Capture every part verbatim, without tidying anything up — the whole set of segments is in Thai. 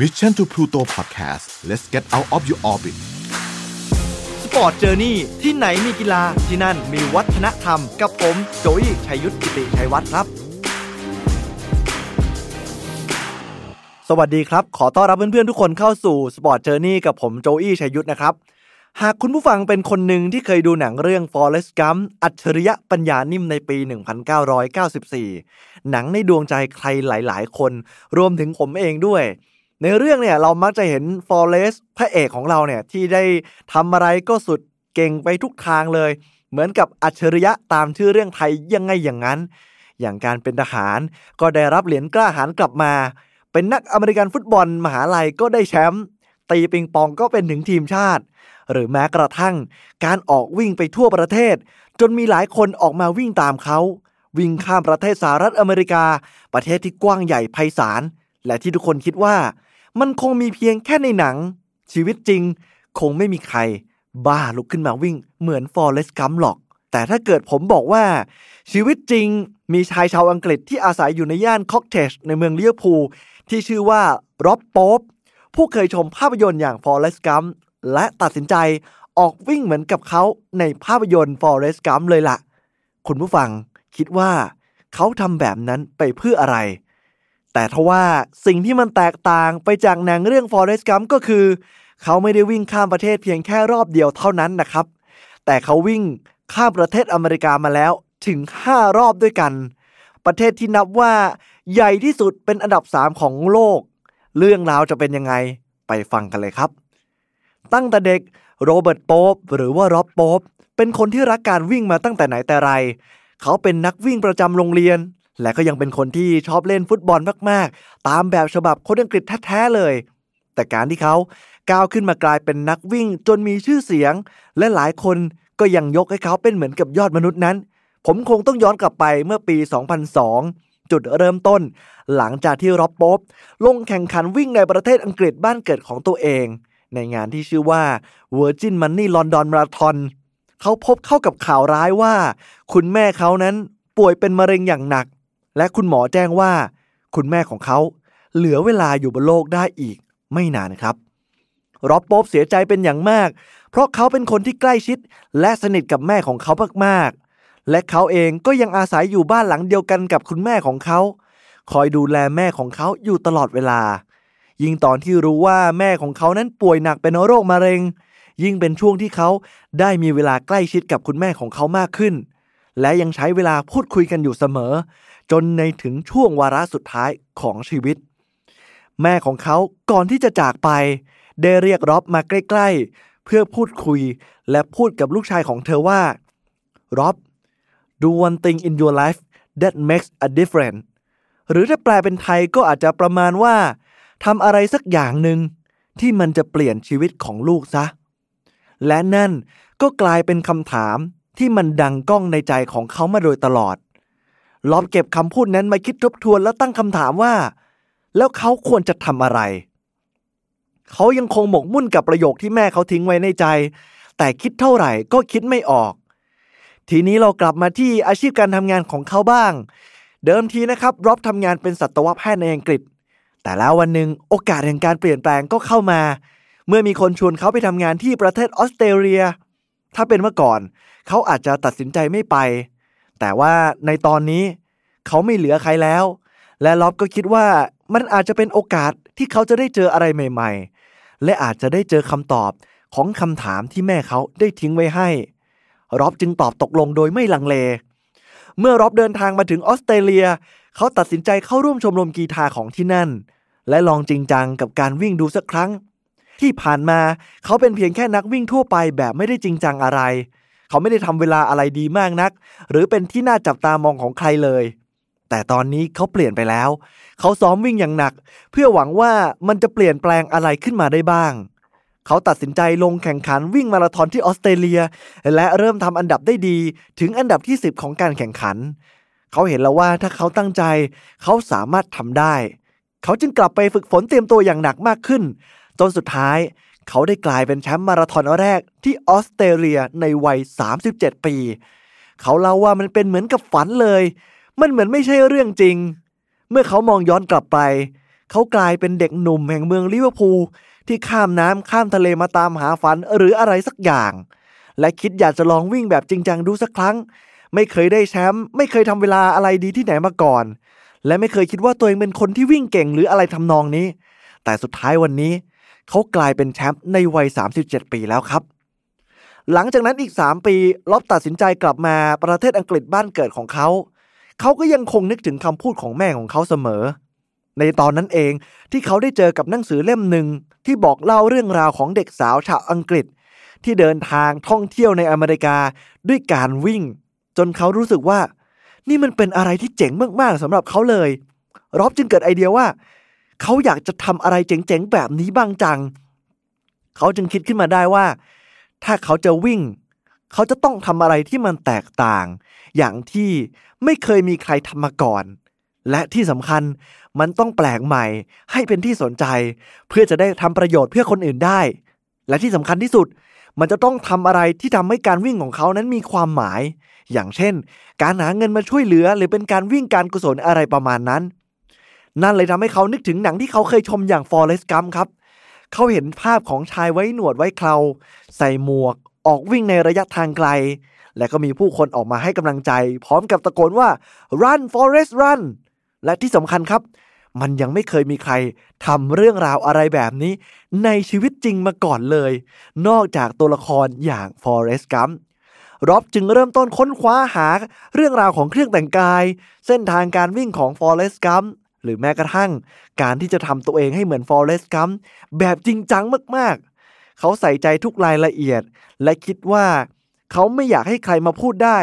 Mission to Pluto Podcast Let's get out of your orbit Sport Journey ที่ไหนมีกีฬาที่นั่นมีวัฒนธรรมกับผมโจยชัยยุทธกิติชัยวัฒน์ครับสวัสดีครับขอต้อนรับเพื่อนๆทุกคนเข้าสู่ Sport Journey กับผมโจยชัยยุทธนะครับหากคุณผู้ฟังเป็นคนหนึ่งที่เคยดูหนังเรื่อง Forrest Gump อัจฉริยะปัญญานิ่มในปี หนึ่งพันเก้าร้อยเก้าสิบสี่ หนังในดวงใจใครหลายๆคนรวมถึงผมเองด้วยในเรื่องเนี่ยเรามักจะเห็น Forrest พระเอกของเราเนี่ยที่ได้ทำอะไรก็สุดเก่งไปทุกทางเลยเหมือนกับอัจฉริยะตามชื่อเรื่องไทยยังไงอย่างนั้นอย่างการเป็นทหารก็ได้รับเหรียญกล้าหาญกลับมาเป็นนักอเมริกันฟุตบอลมหาลัยก็ได้แชมป์ตีปิงปองก็เป็นถึงทีมชาติหรือแม้กระทั่งการออกวิ่งไปทั่วประเทศจนมีหลายคนออกมาวิ่งตามเขาวิ่งข้ามประเทศสหรัฐอเมริกาประเทศที่กว้างใหญ่ไพศาลและที่ทุกคนคิดว่ามันคงมีเพียงแค่ในหนังชีวิตจริงคงไม่มีใครบ้าลุกขึ้นมาวิ่งเหมือน Forrest Gump หรอกแต่ถ้าเกิดผมบอกว่าชีวิตจริงมีชายชาวอังกฤษที่อาศัยอยู่ในย่านค็อกเทจในเมืองลิเวอร์พูลที่ชื่อว่า Rob Pope ผู้เคยชมภาพยนตร์อย่าง Forrest Gump และตัดสินใจออกวิ่งเหมือนกับเขาในภาพยนตร์ Forrest Gump เลยล่ะคุณผู้ฟังคิดว่าเขาทำแบบนั้นไปเพื่ออะไรแต่ทว่าสิ่งที่มันแตกต่างไปจากหนังเรื่อง Forrest Gump ก็คือเขาไม่ได้วิ่งข้ามประเทศเพียงแค่รอบเดียวเท่านั้นนะครับแต่เขาวิ่งข้ามประเทศอเมริกามาแล้วถึงห้ารอบด้วยกันประเทศที่นับว่าใหญ่ที่สุดเป็นอันดับสามของโลกเรื่องราวจะเป็นยังไงไปฟังกันเลยครับตั้งแต่เด็กโรเบิร์ต โป๊ปหรือว่าร็อบ โป๊ปเป็นคนที่รักการวิ่งมาตั้งแต่ไหนแต่ไรเขาเป็นนักวิ่งประจำโรงเรียนและก็ยังเป็นคนที่ชอบเล่นฟุตบอลมากๆตามแบบฉบับคนอังกฤษแท้ๆเลยแต่การที่เขาก้าวขึ้นมากลายเป็นนักวิ่งจนมีชื่อเสียงและหลายคนก็ยังยกให้เขาเป็นเหมือนกับยอดมนุษย์นั้นผมคงต้องย้อนกลับไปเมื่อปีสองพันสองจุดเริ่มต้นหลังจากที่ร็อบโป๊ปลงแข่งขันวิ่งในประเทศอังกฤษบ้านเกิดของตัวเองในงานที่ชื่อว่า Virgin Money London Marathon เขาพบเข้ากับข่าวร้ายว่าคุณแม่เขานั้นป่วยเป็นมะเร็งอย่างหนักและคุณหมอแจ้งว่าคุณแม่ของเขาเหลือเวลาอยู่บนโลกได้อีกไม่นานครับร็อบโป๊ปเสียใจเป็นอย่างมากเพราะเขาเป็นคนที่ใกล้ชิดและสนิทกับแม่ของเขามากๆและเขาเองก็ยังอาศัยอยู่บ้านหลังเดียวกันกับคุณแม่ของเขาคอยดูแลแม่ของเขาอยู่ตลอดเวลายิ่งตอนที่รู้ว่าแม่ของเขานั้นป่วยหนักเป็นโรคมะเร็งยิ่งเป็นช่วงที่เขาได้มีเวลาใกล้ชิดกับคุณแม่ของเขามากขึ้นและยังใช้เวลาพูดคุยกันอยู่เสมอจนในถึงช่วงวาระสุดท้ายของชีวิตแม่ของเขาก่อนที่จะจากไปได้เรียกร็อบมาใกล้ๆเพื่อพูดคุยและพูดกับลูกชายของเธอว่าร็อบ do one thing in your life that makes a difference หรือถ้าแปลเป็นไทยก็อาจจะประมาณว่าทำอะไรสักอย่างหนึ่งที่มันจะเปลี่ยนชีวิตของลูกซะและนั่นก็กลายเป็นคำถามที่มันดังก้องในใจของเขามาโดยตลอดร็อบเก็บคำพูดนั้นมาคิดทบทวนและตั้งคำถามว่าแล้วเขาควรจะทำอะไรเขายังคงหมกมุ่นกับประโยคที่แม่เขาทิ้งไว้ในใจแต่คิดเท่าไหร่ก็คิดไม่ออกทีนี้เรากลับมาที่อาชีพการทำงานของเขาบ้างเดิมทีนะครับร็อบทำงานเป็นสัตวแพทย์ในอังกฤษแต่แล้ววันหนึ่งโอกาสแห่งการเปลี่ยนแปลงก็เข้ามาเมื่อมีคนชวนเขาไปทำงานที่ประเทศออสเตรเลียถ้าเป็นเมื่อก่อนเขาอาจจะตัดสินใจไม่ไปแต่ว่าในตอนนี้เขาไม่เหลือใครแล้วและร็อบก็คิดว่ามันอาจจะเป็นโอกาสที่เขาจะได้เจออะไรใหม่ๆและอาจจะได้เจอคำตอบของคำถามที่แม่เขาได้ทิ้งไว้ให้ร็อบจึงตอบตกลงโดยไม่ลังเลเมื่อร็อบเดินทางมาถึงออสเตรเลียเขาตัดสินใจเข้าร่วมชมรมกีฬาของที่นั่นและลองจริงจังกับการวิ่งดูสักครั้งที่ผ่านมาเขาเป็นเพียงแค่นักวิ่งทั่วไปแบบไม่ได้จริงจังอะไรเขาไม่ได้ทำเวลาอะไรดีมากนักหรือเป็นที่น่าจับตามองของใครเลยแต่ตอนนี้เขาเปลี่ยนไปแล้วเขาซ้อมวิ่งอย่างหนักเพื่อหวังว่ามันจะเปลี่ยนแปลงอะไรขึ้นมาได้บ้างเขาตัดสินใจลงแข่งขันวิ่งมาราธอนที่ออสเตรเลียและเริ่มทำอันดับได้ดีถึงอันดับที่สิบของการแข่งขันเขาเห็นแล้วว่าถ้าเขาตั้งใจเขาสามารถทำได้เขาจึงกลับไปฝึกฝนเตรียมตัวอย่างหนักมากขึ้นจนสุดท้ายเขาได้กลายเป็นแชมป์มาราธอนแรกที่ออสเตรเลียในวัยสามสิบเจ็ดปีเขาเล่าว่ามันเป็นเหมือนกับฝันเลยมันเหมือนไม่ใช่เรื่องจริงเมื่อเขามองย้อนกลับไป เขากลายเป็นเด็กหนุ่มแห่งเมืองลิเวอร์พูลที่ข้ามน้ำข้ามทะเลมาตามหาฝันหรืออะไรสักอย่างและคิดอยากจะลองวิ่งแบบจริงจังดูสักครั้งไม่เคยได้แชมป์ไม่เคยทำเวลาอะไรดีที่ไหนมาก่อนและไม่เคยคิดว่าตัวเองเป็นคนที่วิ่งเก่งหรืออะไรทำนองนี้แต่สุดท้ายวันนี้เขากลายเป็นแชมป์ในวัยสามสิบเจ็ดปีแล้วครับหลังจากนั้นอีกสามปีล็อบตัดสินใจกลับมาประเทศอังกฤษบ้านเกิดของเขาเขาก็ยังคงนึกถึงคำพูดของแม่ของเขาเสมอในตอนนั้นเองที่เขาได้เจอกับหนังสือเล่มหนึ่งที่บอกเล่าเรื่องราวของเด็กสาวชาวอังกฤษที่เดินทางท่องเที่ยวในอเมริกาด้วยการวิ่งจนเขารู้สึกว่านี่มันเป็นอะไรที่เจ๋งมากๆสำหรับเขาเลยร็อบจึงเกิดไอเดียว่าเขาอยากจะทำอะไรเจ๋งๆแบบนี้บ้างจังเขาจึงคิดขึ้นมาได้ว่าถ้าเขาจะวิ่งเขาจะต้องทำอะไรที่มันแตกต่างอย่างที่ไม่เคยมีใครทำมาก่อนและที่สำคัญมันต้องแปลกใหม่ให้เป็นที่สนใจเพื่อจะได้ทำประโยชน์เพื่อคนอื่นได้และที่สำคัญที่สุดมันจะต้องทำอะไรที่ทำให้การวิ่งของเขานั้นมีความหมายอย่างเช่นการหาเงินมาช่วยเหลือหรือเป็นการวิ่งการกุศลอะไรประมาณนั้นนั่นเลยทำให้เขานึกถึงหนังที่เขาเคยชมอย่าง Forrest Gump ครับเขาเห็นภาพของชายไว้หนวดไว้เคราใส่หมวกออกวิ่งในระยะทางไกลและก็มีผู้คนออกมาให้กำลังใจพร้อมกับตะโกนว่า Run Forrest Run และที่สำคัญครับมันยังไม่เคยมีใครทำเรื่องราวอะไรแบบนี้ในชีวิตจริงมาก่อนเลยนอกจากตัวละครอย่าง Forrest Gump ร็อบจึงเริ่มต้นค้นคว้าหาเรื่องราวของเครื่องแต่งกายเส้นทางการวิ่งของ Forrest Gump หรือแม้กระทั่งการที่จะทำตัวเองให้เหมือน Forrest Gump แบบจริงจังมากๆเขาใส่ใจทุกรายละเอียดและคิดว่าเขาไม่อยากให้ใครมาพูดได้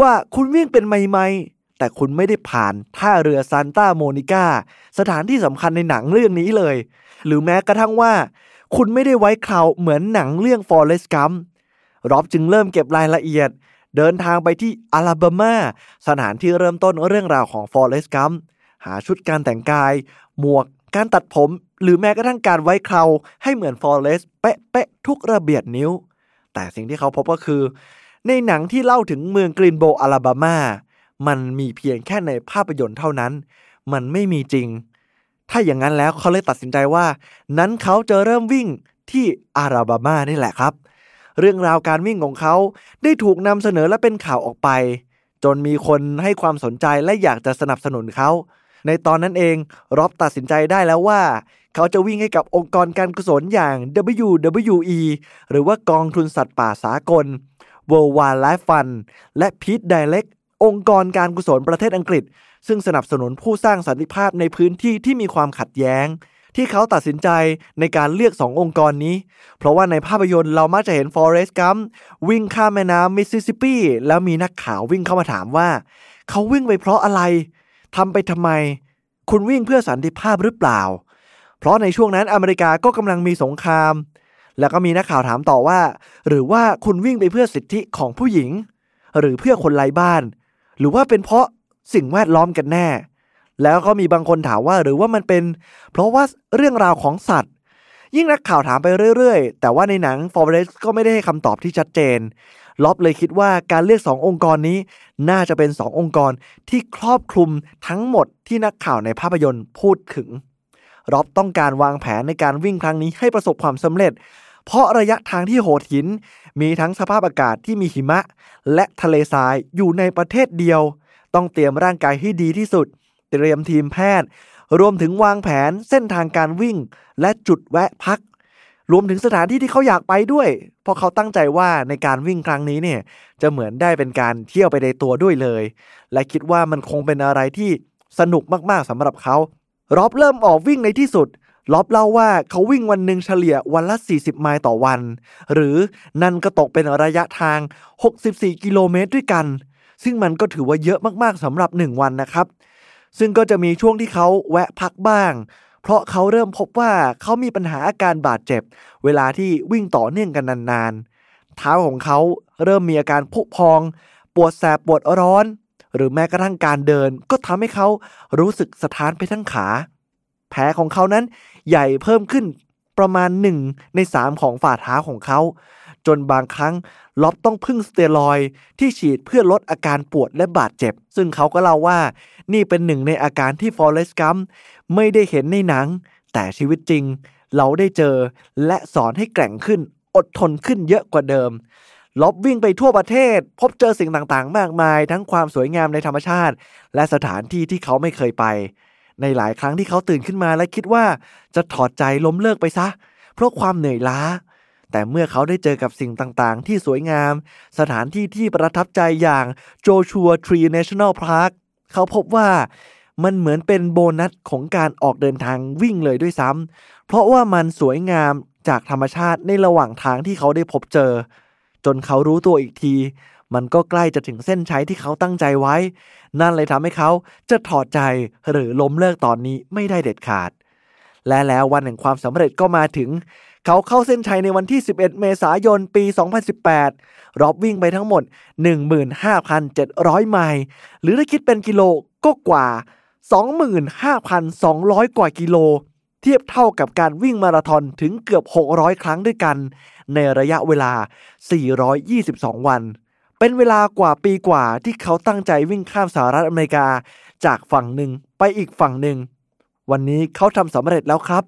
ว่าคุณวิ่งเป็นไมๆแต่คุณไม่ได้ผ่านท่าเรือซานต้าโมนิก้าสถานที่สำคัญในหนังเรื่องนี้เลยหรือแม้กระทั่งว่าคุณไม่ได้ไว้เคราเหมือนหนังเรื่อง Forrest Gump ร็อบจึงเริ่มเก็บรายละเอียดเดินทางไปที่อลาบามาสถานที่เริ่มต้นเรื่องราวของ Forrest Gump หาชุดการแต่งกายหมวกการตัดผมหรือแม้กระทั่งการไว้เคราให้เหมือน Forrest เป๊ะๆทุกระเบียดนิ้วแต่สิ่งที่เขาพบก็คือในหนังที่เล่าถึงเมืองกรีนโบว์อลาบามามันมีเพียงแค่ในภาพยนตร์เท่านั้นมันไม่มีจริงถ้าอย่างนั้นแล้วเขาเลยตัดสินใจว่านั้นเขาจะเริ่มวิ่งที่อลาบามานี่แหละครับเรื่องราวการวิ่งของเขาได้ถูกนำเสนอและเป็นข่าวออกไปจนมีคนให้ความสนใจและอยากจะสนับสนุนเขาในตอนนั้นเองร็อบตัดสินใจได้แล้วว่าเขาจะวิ่งให้กับองค์กรการกุศลอย่าง ดับเบิลยู ดับเบิลยู อี หรือว่ากองทุนสัตว์ป่าสากล World Wildlife Fund และ Peace Directองค์กรการกุศลประเทศอังกฤษซึ่งสนับสนุนผู้สร้างสันติภาพในพื้นที่ที่มีความขัดแย้งที่เขาตัดสินใจในการเลือกสององค์กรนี้เพราะว่าในภาพยนตร์เรามักจะเห็น Forrest Gump วิ่งข้ามแม่น้ำมิสซิสซิปปีแล้วมีนักข่าววิ่งเข้ามาถามว่าเขาวิ่งไปเพราะอะไรทำไปทำไมคุณวิ่งเพื่อสันติภาพหรือเปล่าเพราะในช่วงนั้นอเมริกาก็กำลังมีสงครามแล้วก็มีนักข่าวถามต่อว่าหรือว่าคุณวิ่งไปเพื่อสิทธิของผู้หญิงหรือเพื่อคนไร้บ้านหรือว่าเป็นเพราะสิ่งแวดล้อมกันแน่แล้วก็มีบางคนถามว่าหรือว่ามันเป็นเพราะว่าเรื่องราวของสัตว์ยิ่งนักข่าวถามไปเรื่อยๆแต่ว่าในหนัง Forrest ก็ไม่ได้ให้คำตอบที่ชัดเจนล็อบเลยคิดว่าการเลือกสององค์กรนี้น่าจะเป็นสององค์กรที่ครอบคลุมทั้งหมดที่นักข่าวในภาพยนตร์พูดถึงล็อบต้องการวางแผนในการวิ่งครั้งนี้ให้ประสบความสำเร็จเพราะระยะทางที่โหดหินมีทั้งสภาพอากาศที่มีหิมะและทะเลทรายอยู่ในประเทศเดียวต้องเตรียมร่างกายให้ดีที่สุดเตรียมทีมแพทย์รวมถึงวางแผนเส้นทางการวิ่งและจุดแวะพักรวมถึงสถานที่ที่เขาอยากไปด้วยเพราะเขาตั้งใจว่าในการวิ่งครั้งนี้เนี่ยจะเหมือนได้เป็นการเที่ยวไปในตัวด้วยเลยและคิดว่ามันคงเป็นอะไรที่สนุกมากๆสำหรับเขาร็อบเริ่มออกวิ่งในที่สุดล็อบเล่าว่าเขาวิ่งวันหนึ่งเฉลี่ยวันละสี่สิบไมล์ต่อวันหรือนั่นก็ตกเป็นระยะทางหกสิบสี่กิโลเมตรด้วยกันซึ่งมันก็ถือว่าเยอะมากๆสำหรับหนึ่งวันนะครับซึ่งก็จะมีช่วงที่เขาแวะพักบ้างเพราะเขาเริ่มพบว่าเขามีปัญหาอาการบาดเจ็บเวลาที่วิ่งต่อเนื่องกันนานๆเท้าของเขาเริ่มมีอาการพุพองปวดแสบปวดร้อนหรือแม้กระทั่งการเดินก็ทำให้เขารู้สึกสะท้านไปทั้งขาแผลของเขานั้นใหญ่เพิ่มขึ้นประมาณหนึ่งในสามของฝ่าเท้าของเขา จนบางครั้งล็อบต้องพึ่งสเตียรอยด์ที่ฉีดเพื่อลดอาการปวดและบาดเจ็บซึ่งเขาก็เล่าว่านี่เป็นหนึ่งในอาการที่ Forrest Gump ไม่ได้เห็นในหนังแต่ชีวิตจริงเราได้เจอและสอนให้แกร่งขึ้นอดทนขึ้นเยอะกว่าเดิมล็อบวิ่งไปทั่วประเทศพบเจอสิ่งต่างๆมากมายทั้งความสวยงามในธรรมชาติและสถานที่ที่เขาไม่เคยไปในหลายครั้งที่เขาตื่นขึ้นมาและคิดว่าจะถอดใจล้มเลิกไปซะเพราะความเหนื่อยล้าแต่เมื่อเขาได้เจอกับสิ่งต่างๆที่สวยงามสถานที่ที่ประทับใจอย่างโจชัวทรีเนชั่นแนลพาร์คเขาพบว่ามันเหมือนเป็นโบนัสของการออกเดินทางวิ่งเลยด้วยซ้ำเพราะว่ามันสวยงามจากธรรมชาติในระหว่างทางที่เขาได้พบเจอจนเขารู้ตัวอีกทีมันก็ใกล้จะถึงเส้นชัยที่เขาตั้งใจไว้นั่นเลยทำให้เขาจะถอดใจหรือล้มเลิกตอนนี้ไม่ได้เด็ดขาดและแล้ววันแห่งความสำเร็จก็มาถึงเขาเข้าเส้นชัยในวันที่สิบเอ็ดเมษายนปีสองพันสิบแปดร็อบวิ่งไปทั้งหมด หนึ่งหมื่นห้าพันเจ็ดร้อย ไมล์หรือถ้าคิดเป็นกิโลก็กว่า สองหมื่นห้าพันสองร้อย กว่ากิโลเทียบเท่ากับการวิ่งมาราธอนถึงเกือบหกร้อยครั้งด้วยกันในระยะเวลาสี่ร้อยยี่สิบสองวันเป็นเวลากว่าปีกว่าที่เขาตั้งใจวิ่งข้ามสหรัฐอเมริกาจากฝั่งหนึ่งไปอีกฝั่งหนึ่งวันนี้เขาทำสำเร็จแล้วครับ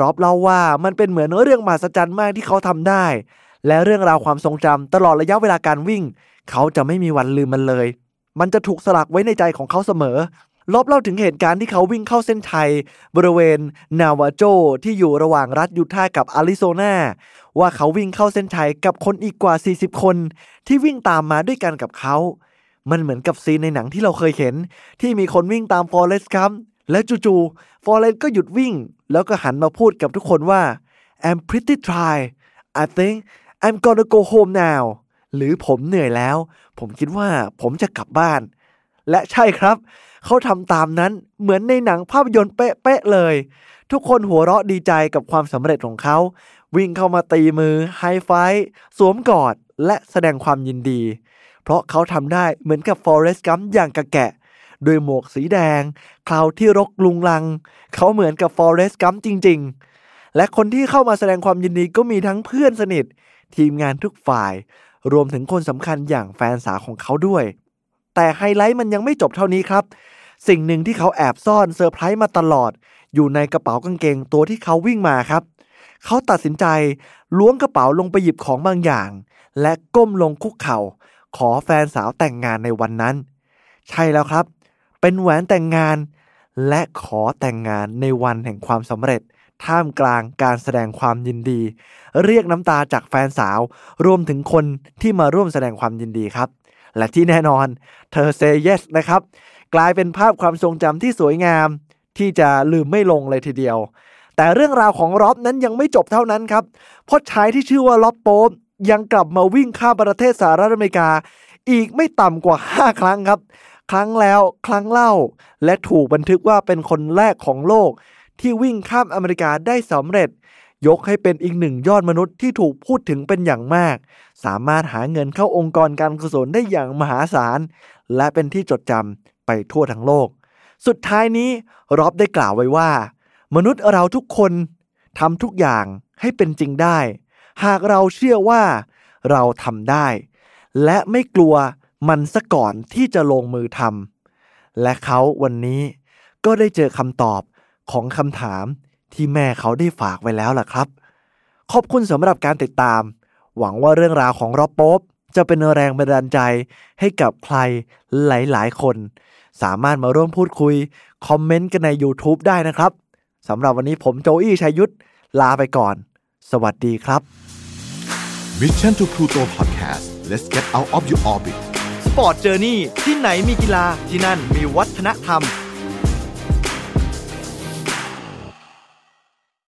ร็อบเล่าว่ามันเป็นเหมือนเรื่องมหัศจรรย์มากที่เขาทำได้และเรื่องราวความทรงจำตลอดระยะเวลาการวิ่งเขาจะไม่มีวันลืมมันเลยมันจะถูกสลักไว้ในใจของเขาเสมอร็อบเล่าถึงเหตุการณ์ที่เขาวิ่งเข้าเส้นชัยบริเวณนาวาโจที่อยู่ระหว่างรัฐยูทาห์กับอาริโซนาว่าเขาวิ่งเข้าเส้นชัยกับคนอีกกว่าสี่สิบคนที่วิ่งตามมาด้วยกันกับเขามันเหมือนกับซีนในหนังที่เราเคยเห็นที่มีคนวิ่งตามฟอเรสต์กัมป์และจู่ๆฟอเรสต์ก็หยุดวิ่งแล้วก็หันมาพูดกับทุกคนว่า I'm pretty tired I think I'm gonna go home now หรือผมเหนื่อยแล้วผมคิดว่าผมจะกลับบ้านและใช่ครับเขาทำตามนั้นเหมือนในหนังภาพยนตร์เป๊ะๆเลยทุกคนหัวเราะดีใจกับความสำเร็จของเขาวิ่งเข้ามาตีมือไฮไฟว์สวมกอดและแสดงความยินดีเพราะเขาทำได้เหมือนกับ Forrest Gump อย่างกะแกะโดยหมวกสีแดงคราวที่รกลุงลังเขาเหมือนกับ Forrest Gump จริงๆและคนที่เข้ามาแสดงความยินดีก็มีทั้งเพื่อนสนิททีมงานทุกฝ่ายรวมถึงคนสำคัญอย่างแฟนสาวของเขาด้วยแต่ไฮไลท์มันยังไม่จบเท่านี้ครับสิ่งหนึ่งที่เขาแอบซ่อนเซอร์ไพรส์มาตลอดอยู่ในกระเป๋ากางเกงตัวที่เขาวิ่งมาครับเขาตัดสินใจล้วงกระเป๋าลงไปหยิบของบางอย่างและก้มลงคุกเข่าขอแฟนสาวแต่งงานในวันนั้นใช่แล้วครับเป็นแหวนแต่งงานและขอแต่งงานในวันแห่งความสำเร็จท่ามกลางการแสดงความยินดีเรียกน้ำตาจากแฟนสาวรวมถึงคนที่มาร่วมแสดงความยินดีครับและที่แน่นอนเธอเซย์เยสนะครับกลายเป็นภาพความทรงจำที่สวยงามที่จะลืมไม่ลงเลยทีเดียวแต่เรื่องราวของร็อบนั้นยังไม่จบเท่านั้นครับเพราะชายที่ชื่อว่าร็อบโป๊ปยังกลับมาวิ่งข้ามประเทศสหรัฐอเมริกาอีกไม่ต่ำกว่าห้าครั้งครับครั้งแล้วครั้งเล่าและถูกบันทึกว่าเป็นคนแรกของโลกที่วิ่งข้ามอเมริกาได้สำเร็จยกให้เป็นอีกหนึ่งยอดมนุษย์ที่ถูกพูดถึงเป็นอย่างมากสามารถหาเงินเข้าองค์กรการกุศลได้อย่างมหาศาลและเป็นที่จดจำไปทั่วทั้งโลกสุดท้ายนี้ร็อบได้กล่าวไว้ว่ามนุษย์เราทุกคนทำทุกอย่างให้เป็นจริงได้หากเราเชื่อว่าเราทำได้และไม่กลัวมันซะก่อนที่จะลงมือทำและเขาวันนี้ก็ได้เจอคำตอบของคำถามที่แม่เขาได้ฝากไว้แล้วล่ะครับขอบคุณสำหรับการติดตามหวังว่าเรื่องราวของร็อบโป๊ปจะเป็นแรงบันดาลใจให้กับใครหลายๆคนสามารถมาร่วมพูดคุยคอมเมนต์กันใน YouTube ได้นะครับสำหรับวันนี้ผมโจอี้ชัยยุทธลาไปก่อนสวัสดีครับ Mission to Pluto Podcast Let's get out of your orbit Sport Journey ที่ไหนมีกีฬาที่นั่นมีวัฒนธรรม